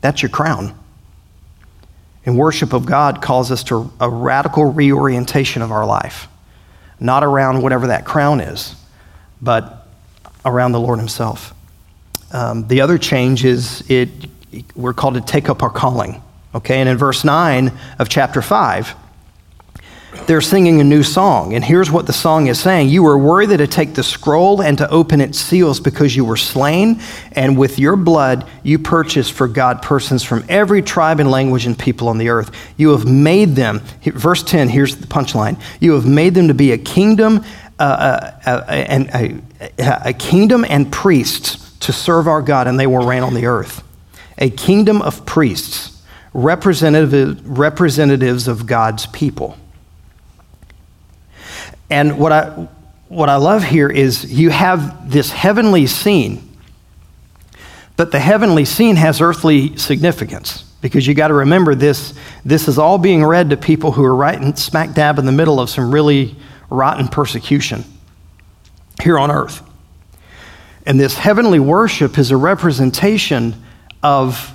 That's your crown. And worship of God calls us to a radical reorientation of our life, not around whatever that crown is, but around the Lord himself. The other change is we're called to take up our calling. Okay, and in verse 9 of chapter 5, they're singing a new song, and here's what the song is saying. You were worthy to take the scroll and to open its seals, because you were slain, and with your blood you purchased for God persons from every tribe and language and people on the earth. You have made them, verse 10, here's the punchline, you have made them to be a kingdom, and a kingdom and priests to serve our God, and they will reign on the earth. A kingdom of priests, representatives of God's people. And what I love here is you have this heavenly scene, but the heavenly scene has earthly significance, because you got to remember this is all being read to people who are right smack dab in the middle of some really rotten persecution here on earth. And this heavenly worship is a representation of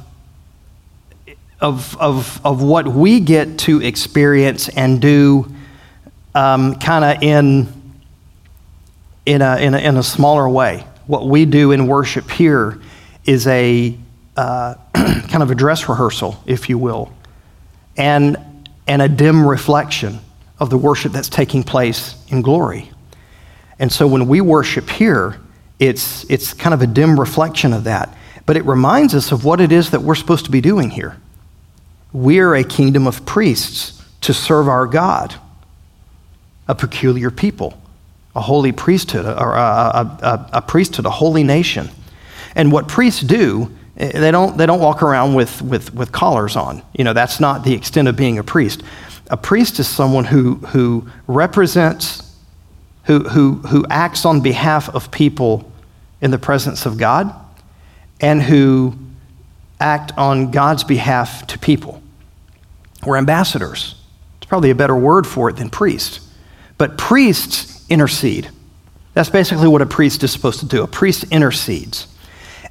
what we get to experience and do kind of in a smaller way. What we do in worship here is a kind of a dress rehearsal, if you will, and a dim reflection of the worship that's taking place in glory. And so when we worship here, it's kind of a dim reflection of that, but it reminds us of what it is that we're supposed to be doing here. We're a kingdom of priests to serve our God. a peculiar people, a holy priesthood, or a priesthood, a holy nation. And what priests do, they don't walk around with collars on. You know, that's not the extent of being a priest. A priest is someone who represents, who acts on behalf of people in the presence of God, and who act on God's behalf to people. We're ambassadors. It's probably a better word for it than priest. But priests intercede. That's basically what a priest is supposed to do. A priest intercedes.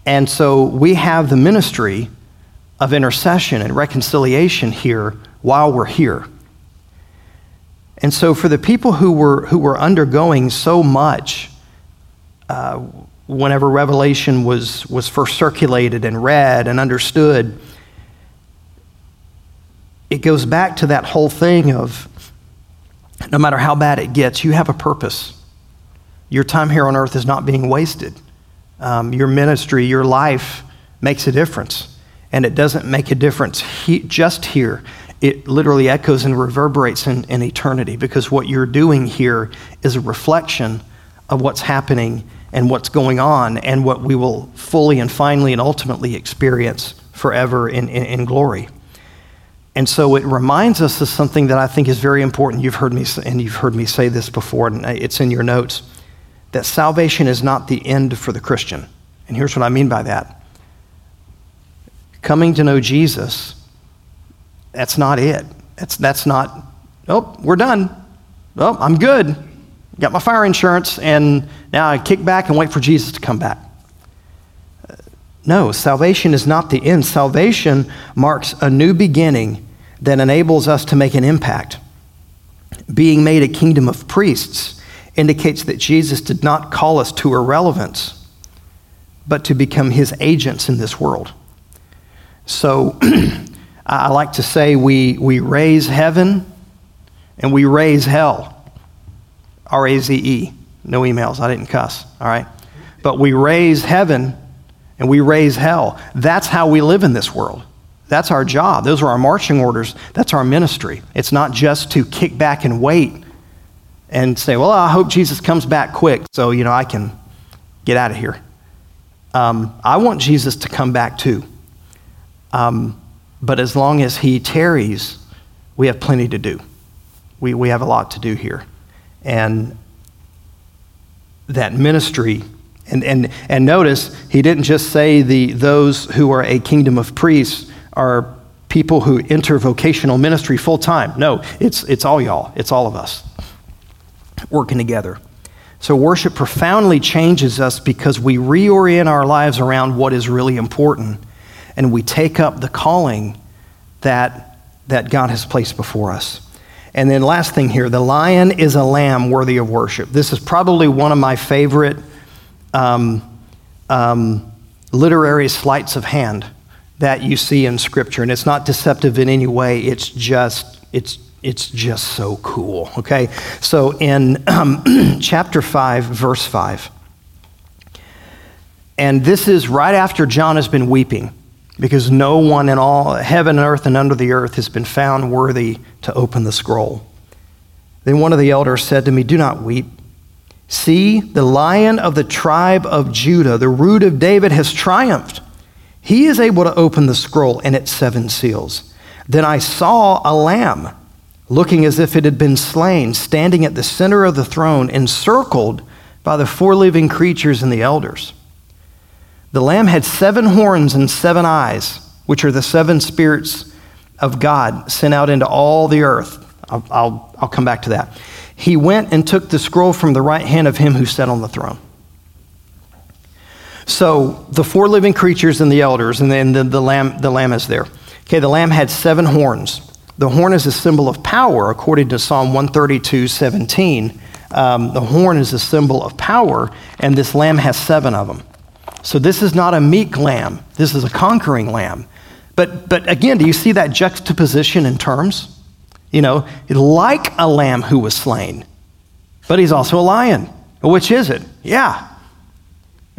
And so we have the ministry of intercession and reconciliation here while we're here. And so for the people who were undergoing so much, whenever Revelation was first circulated and read and understood, it goes back to that whole thing of no matter how bad it gets, you have a purpose. Your time here on earth is not being wasted. Your ministry, your life makes a difference. And it doesn't make a difference just here. It literally echoes and reverberates in eternity, because what you're doing here is a reflection of what's happening and what's going on and what we will fully and finally and ultimately experience forever in glory. And so it reminds us of something that I think is very important. You've heard me say this before, and it's in your notes, that salvation is not the end for the Christian. And here's what I mean by that. Coming to know Jesus, that's not it. That's not, oh, we're done. Oh, I'm good. Got my fire insurance, and now I kick back and wait for Jesus to come back. No, salvation is not the end. Salvation marks a new beginning that enables us to make an impact. Being made a kingdom of priests indicates that Jesus did not call us to irrelevance, but to become his agents in this world. So I like to say we raise heaven and we raise hell. R-A-Z-E. No emails. I didn't cuss. All right. But we raise heaven and we raise hell. That's how we live in this world. That's our job. Those are our marching orders. That's our ministry. It's not just to kick back and wait and say, well, I hope Jesus comes back quick so, you know, I can get out of here. I want Jesus to come back too. But as long as he tarries, we have plenty to do. We have a lot to do here. And that ministry, and notice, he didn't just say those who are a kingdom of priests are people who enter vocational ministry full time. No, it's all y'all. It's all of us working together. So worship profoundly changes us because we reorient our lives around what is really important, and we take up the calling that God has placed before us. And then last thing here, the lion is a lamb worthy of worship. This is probably one of my favorite literary sleights of hand that you see in Scripture, and it's not deceptive in any way. It's just so cool. Okay, so in chapter 5, verse 5, and this is right after John has been weeping, because no one in all heaven and earth and under the earth has been found worthy to open the scroll. Then one of the elders said to me, "Do not weep. See, the Lion of the tribe of Judah, the Root of David, has triumphed. He is able to open the scroll and its 7 seals." Then I saw a lamb, looking as if it had been slain, standing at the center of the throne, encircled by the 4 living creatures and the elders. The Lamb had 7 horns and 7 eyes, which are the 7 spirits of God sent out into all the earth. I'll come back to that. He went and took the scroll from the right hand of him who sat on the throne. So the 4 living creatures and the elders, and then the lamb is there. Okay, the Lamb had 7 horns. The horn is a symbol of power, according to Psalm 132:17. The horn is a symbol of power, and this lamb has 7 of them. So this is not a meek lamb. This is a conquering lamb. But again, do you see that juxtaposition in terms? You know, like a lamb who was slain, but he's also a lion. Which is it? Yeah.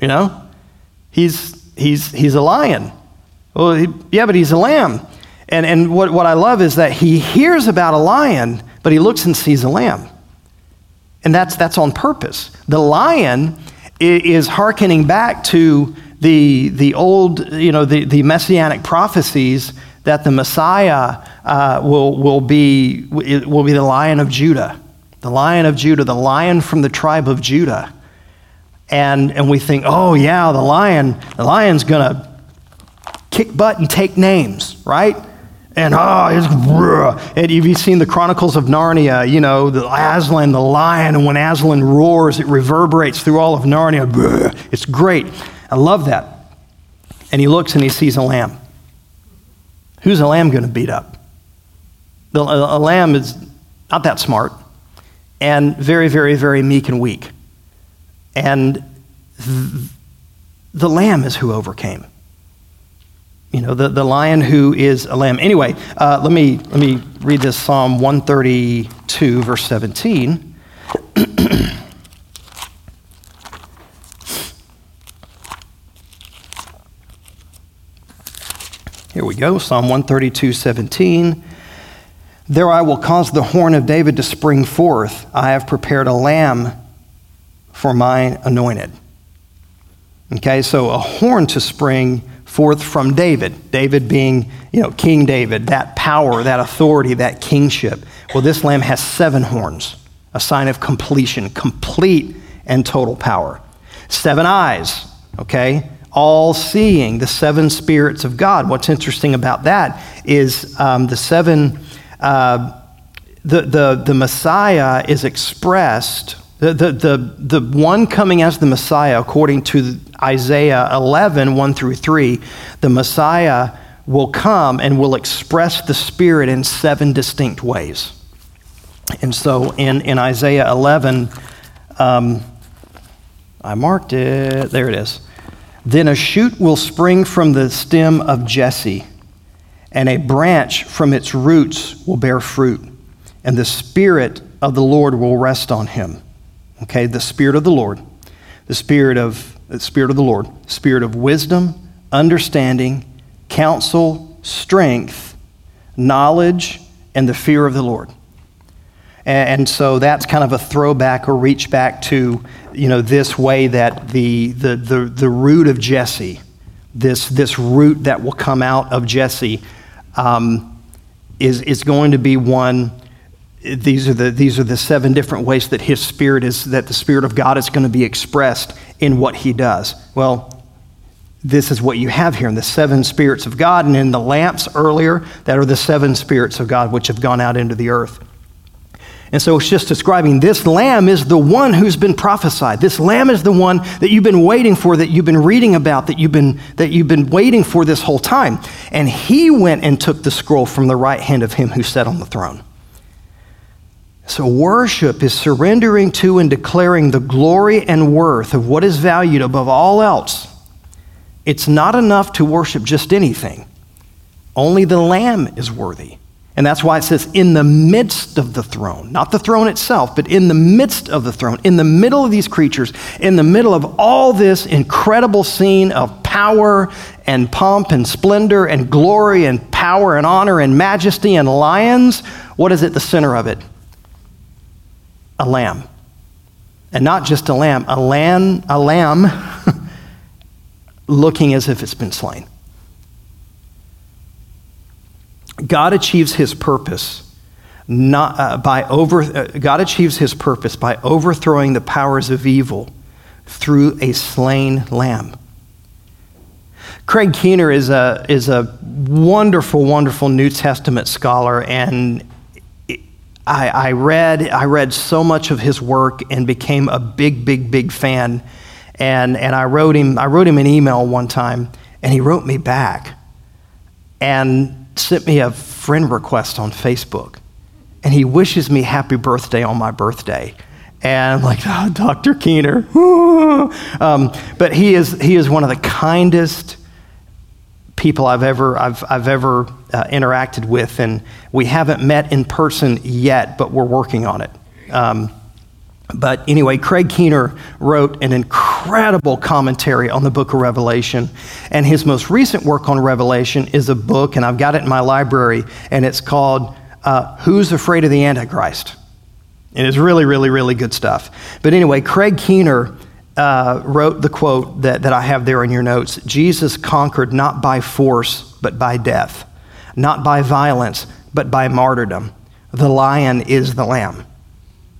You know, he's a lion. Well, but he's a lamb. And what I love is that he hears about a lion, but he looks and sees a lamb. And that's on purpose. The lion is hearkening back to the old, the messianic prophecies that the Messiah will be the Lion of Judah, the lion from the tribe of Judah. And we think, oh yeah, the lion's gonna kick butt and take names, right? And and you've seen the Chronicles of Narnia, the Aslan, the lion, and when Aslan roars, it reverberates through all of Narnia. Bruh, it's great. I love that. And he looks and he sees a lamb. Who's a lamb going to beat up? A lamb is not that smart and very, very, very meek and weak. And the lamb is who overcame. The lion who is a lamb. Anyway, let me read this Psalm 132, verse 17. Here we go, Psalm 132, 17. There I will cause the horn of David to spring forth. I have prepared a lamb for mine anointed. Okay, so a horn to spring forth from David. David being, King David, that power, that authority, that kingship. Well, this lamb has 7 horns, a sign of completion, complete and total power. 7 eyes, okay? All seeing, the 7 spirits of God. What's interesting about that is the Messiah is expressed, the one coming as the Messiah, according to Isaiah 11, 1-3, the Messiah will come and will express the Spirit in 7 distinct ways. And so in Isaiah 11, I marked it, there it is. Then a shoot will spring from the stem of Jesse, and a branch from its roots will bear fruit, and the Spirit of the Lord will rest on him. Okay, the Spirit of the Lord, Spirit of wisdom, understanding, counsel, strength, knowledge, and the fear of the Lord. And so that's kind of a throwback or reach back to, this way that the root of Jesse, this root that will come out of Jesse, is going to be one. These are the 7 different ways that his Spirit is, that the Spirit of God is going to be expressed in what he does. Well, this is what you have here in the 7 spirits of God, and in the lamps earlier, that are the 7 spirits of God which have gone out into the earth. And so it's just describing this lamb is the one who's been prophesied. This lamb is the one that you've been waiting for, that you've been reading about, that you've been waiting for this whole time. And he went and took the scroll from the right hand of him who sat on the throne. So worship is surrendering to and declaring the glory and worth of what is valued above all else. It's not enough to worship just anything. Only the lamb is worthy. And that's why it says in the midst of the throne, not the throne itself, but in the midst of the throne, in the middle of these creatures, in the middle of all this incredible scene of power and pomp and splendor and glory and power and honor and majesty and lions, what is at the center of it? A lamb. And not just a lamb, a lamb looking as if it's been slain. God achieves his purpose by overthrowing the powers of evil through a slain lamb. Craig Keener is a wonderful, wonderful New Testament scholar, and I read so much of his work and became a big, big, big fan. And I wrote him an email one time, and he wrote me back, and sent me a friend request on Facebook, and he wishes me happy birthday on my birthday. And I'm like, oh, Dr. Keener. But he is one of the kindest people I've ever interacted with, and we haven't met in person yet, but we're working on it. But anyway, Craig Keener wrote an incredible commentary on the book of Revelation. And his most recent work on Revelation is a book, and I've got it in my library, and it's called Who's Afraid of the Antichrist? And it's really, really, really good stuff. But anyway, Craig Keener wrote the quote that I have there in your notes. Jesus conquered not by force, but by death. Not by violence, but by martyrdom. The lion is the lamb.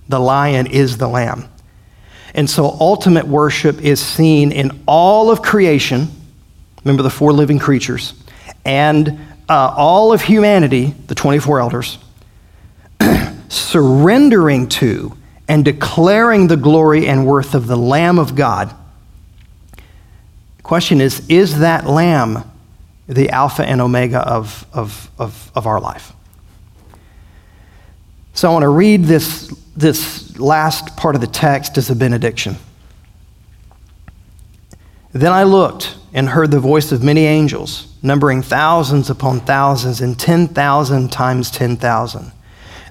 The lion is the lamb. And so ultimate worship is seen in all of creation. Remember the four living creatures. And all of humanity, the 24 elders, surrendering to and declaring the glory and worth of the Lamb of God. The question is that Lamb the Alpha and Omega of our life? So I want to read this last part of the text as a benediction. Then I looked and heard the voice of many angels, numbering thousands upon thousands and 10,000 times 10,000.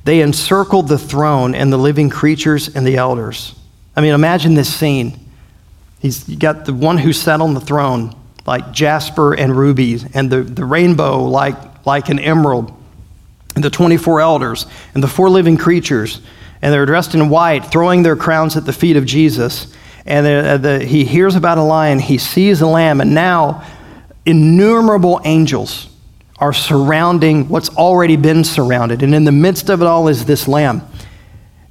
They encircled the throne and the living creatures and the elders. I mean, imagine this scene. You got the one who sat on the throne like jasper and rubies, and the rainbow like an emerald, and the 24 elders and the four living creatures, and they're dressed in white, throwing their crowns at the feet of Jesus. And he hears about a lion, he sees a lamb, and now innumerable angels are surrounding what's already been surrounded. And in the midst of it all is this lamb.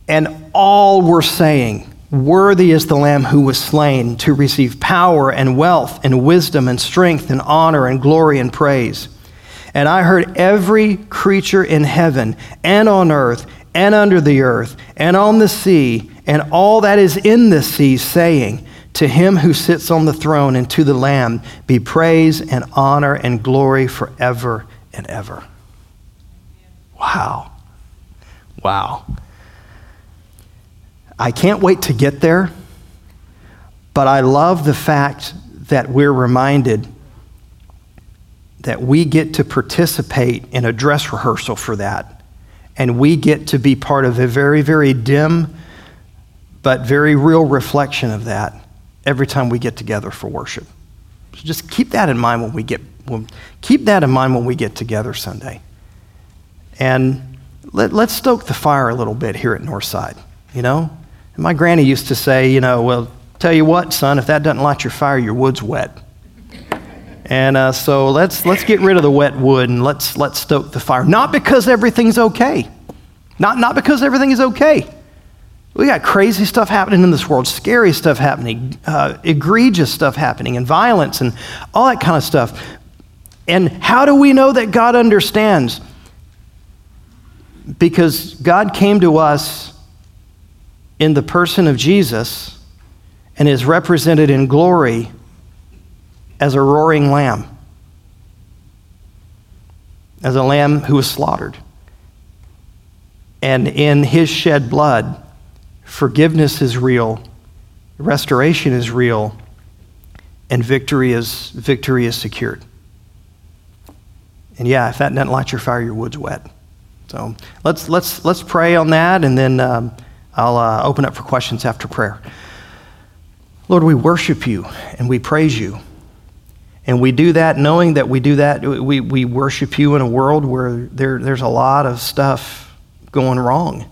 And all were saying, worthy is the lamb who was slain to receive power and wealth and wisdom and strength and honor and glory and praise. And I heard every creature in heaven and on earth and under the earth and on the sea and all that is in the sea saying, to him who sits on the throne and to the Lamb be praise and honor and glory forever and ever. Wow. Wow. I can't wait to get there, but I love the fact that we're reminded that we get to participate in a dress rehearsal for that, and we get to be part of a very, very dim but very real reflection of that every time we get together for worship. So just keep that in mind when we get together Sunday. And let's stoke the fire a little bit here at Northside, you know? And my granny used to say, you know, well, tell you what, son, if that doesn't light your fire, your wood's wet. And so let's get rid of the wet wood and let's stoke the fire. Not because everything's okay. Not because everything is okay. We got crazy stuff happening in this world, scary stuff happening, egregious stuff happening, and violence and all that kind of stuff. And how do we know that God understands? Because God came to us in the person of Jesus and is represented in glory as a roaring lamb, as a lamb who was slaughtered. And in his shed blood, forgiveness is real, restoration is real, and victory is secured. And yeah, if that doesn't light your fire, your wood's wet. So let's pray on that, and then I'll open up for questions after prayer. Lord, we worship you and we praise you, and we do that knowing that we do that. We worship you in a world where there's a lot of stuff going wrong.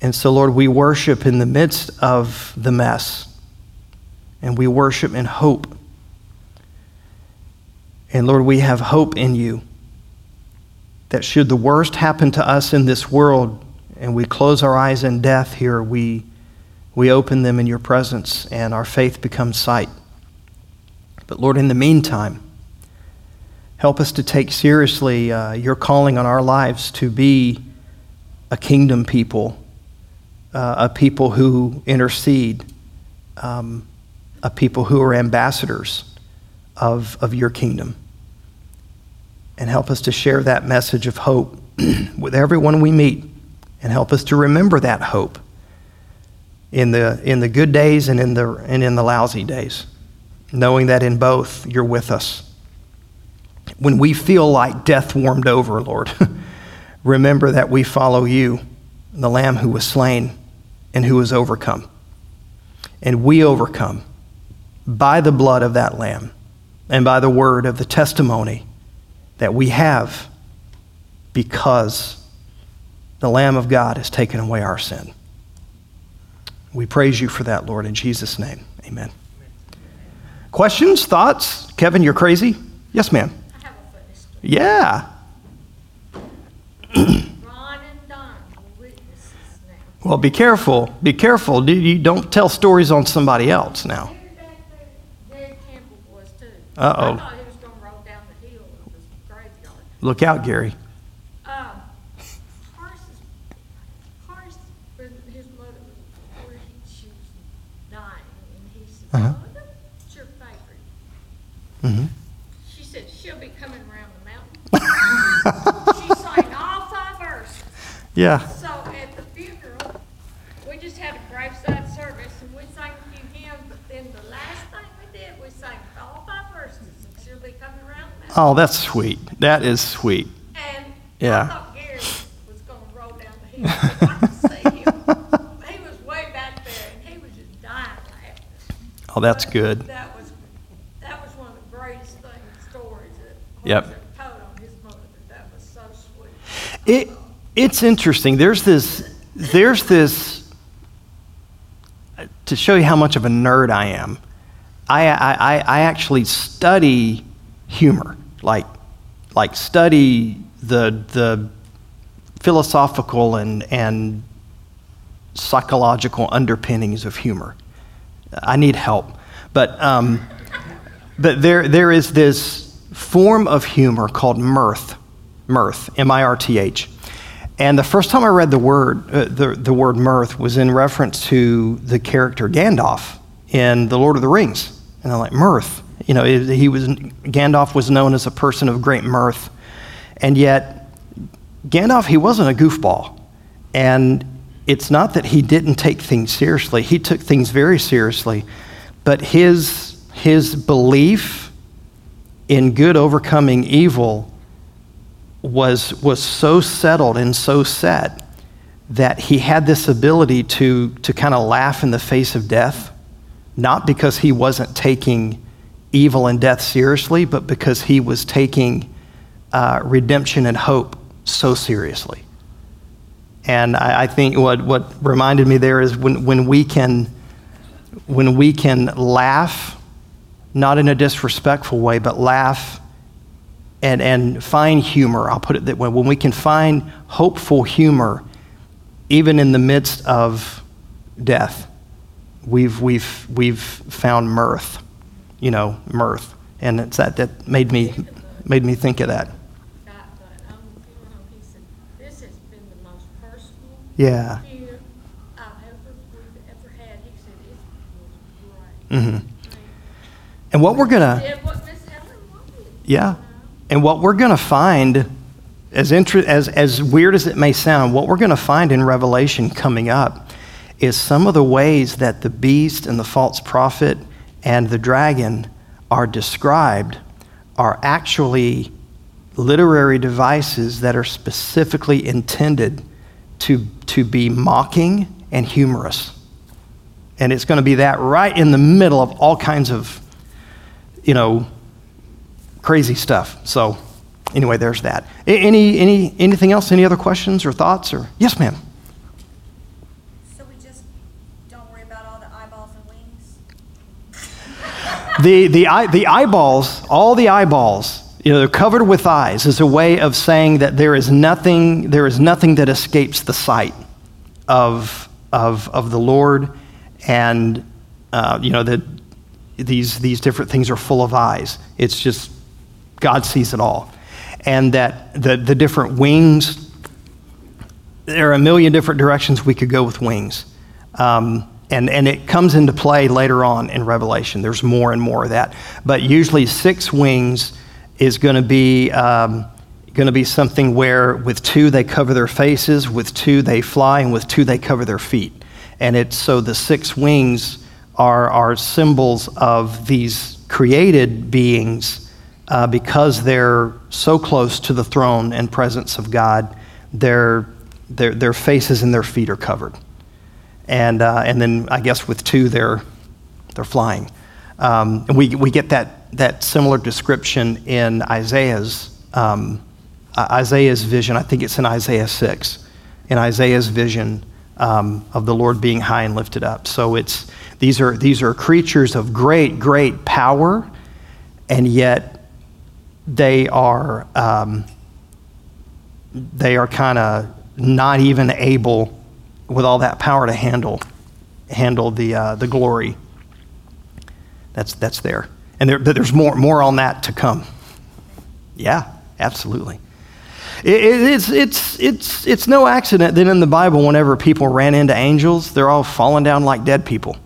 And so, Lord, we worship in the midst of the mess, and we worship in hope. And, Lord, we have hope in you that should the worst happen to us in this world and we close our eyes in death here, we open them in your presence and our faith becomes sight. But, Lord, in the meantime, help us to take seriously your calling on our lives to be a kingdom people, a people who intercede, a people who are ambassadors of your kingdom. And help us to share that message of hope with everyone we meet, and help us to remember that hope in the good days and in the lousy days, knowing that in both you're with us. When we feel like death warmed over, Lord, remember that we follow you, the Lamb who was slain and who was overcome. And we overcome by the blood of that lamb and by the word of the testimony that we have because The Lamb of God has taken away our sin. We praise you for that, Lord, in Jesus' name. Amen. Questions, thoughts? Kevin, you're crazy? Yes, ma'am. I have a funny story. Yeah. Ron and Don are witnesses now. Well, be careful. Be careful. You don't tell stories on somebody else now. Dad Campbell was too. Uh-oh. I thought he was going to roll down the hill in his graveyard. Look out, Gary. Horace, his mother was before she was dying, and he said, oh, that's your favorite. Mm-hmm. She said, she'll be coming around the mountain. She sang all 5 verses. Yeah. So at the funeral, we just had a graveside service, and we sang a few hymns, but then the last thing we did, we sang all 5 verses, and she'll be coming around the mountain. Oh, that's sweet. That is sweet. And yeah. I thought Gary was going to roll down the hill. I could see him. He was way back there, and he was just dying laughing. Oh, that's good. That was one of the greatest stories that Horace ever told on his mother. That was so sweet. It's interesting. There's this. To show you how much of a nerd I am, I actually study humor, like study the philosophical and psychological underpinnings of humor. I need help, but there is this form of humor called mirth, M-I-R-T-H. And the first time I read the word mirth was in reference to the character Gandalf in The Lord of the Rings, and I'm like, mirth. You know, Gandalf was known as a person of great mirth, and yet Gandalf, he wasn't a goofball. And it's not that he didn't take things seriously. He took things very seriously, but his belief in good overcoming evil was so settled and so set that he had this ability to kind of laugh in the face of death, not because he wasn't taking evil and death seriously, but because he was taking redemption and hope so seriously. And I think what reminded me there is when we can laugh, not in a disrespectful way, but laugh and find humor, I'll put it that way, when we can find hopeful humor, even in the midst of death, we've found mirth. You know, mirth, and it's that made me think of that. This has been the most personal year we've ever had. He said it was great. Mm-hmm. And what we're gonna find, as weird as it may sound, what we're gonna find in Revelation coming up is some of the ways that the beast and the false prophet and the dragon are described are actually literary devices that are specifically intended to be mocking and humorous. And it's going to be that right in the middle of all kinds of, you know, crazy stuff. So anyway, there's that. Anything else? Any other questions or thoughts? Or yes, ma'am. The eyeballs, all the eyeballs, you know, they're covered with eyes, is a way of saying that there is nothing that escapes the sight of the Lord, and you know, that these different things are full of eyes. It's just God sees it all, and that the different wings. There are a million different directions we could go with wings. And it comes into play later on in Revelation. There's more and more of that, but usually 6 wings is going to be something where with 2 they cover their faces, with 2 they fly, and with 2 they cover their feet. And it's so the 6 wings are symbols of these created beings because they're so close to the throne and presence of God. Their faces and their feet are covered. And then I guess with 2 they're flying. And we get that similar description in Isaiah's vision. I think it's in Isaiah 6, in Isaiah's vision of the Lord being high and lifted up. So it's these are creatures of great power, and yet they are kind of not even able with all that power to handle the glory that's there. And there's more on that to come. Yeah, absolutely. It's no accident that in the Bible, whenever people ran into angels, they're all falling down like dead people.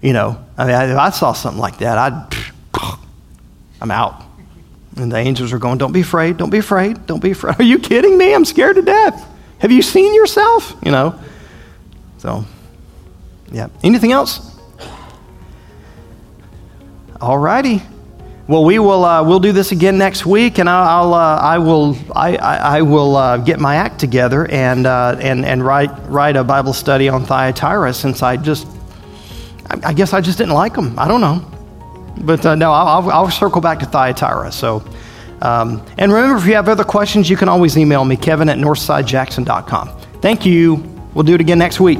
You know, I mean, if I saw something like that, I'm out. And the angels are going, don't be afraid. Are you kidding me? I'm scared to death. Have you seen yourself? You know, so yeah. Anything else? All righty. Well, we'll do this again next week, and I will get my act together and write a Bible study on Thyatira, since I guess I just didn't like them. I don't know, but no, I'll circle back to Thyatira. So, and remember, if you have other questions, you can always email me, Kevin@northsidejackson.com. Thank you. We'll do it again next week.